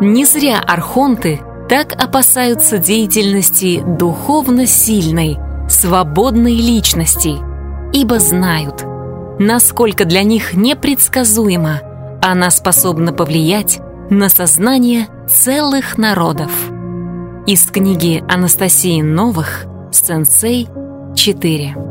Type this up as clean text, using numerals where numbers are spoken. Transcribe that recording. Не зря архонты так опасаются деятельности духовно сильной, свободной личности, ибо знают, насколько для них непредсказуемо она способна повлиять на сознание целых народов. Из книги Анастасии Новых «Сэнсэй-IV».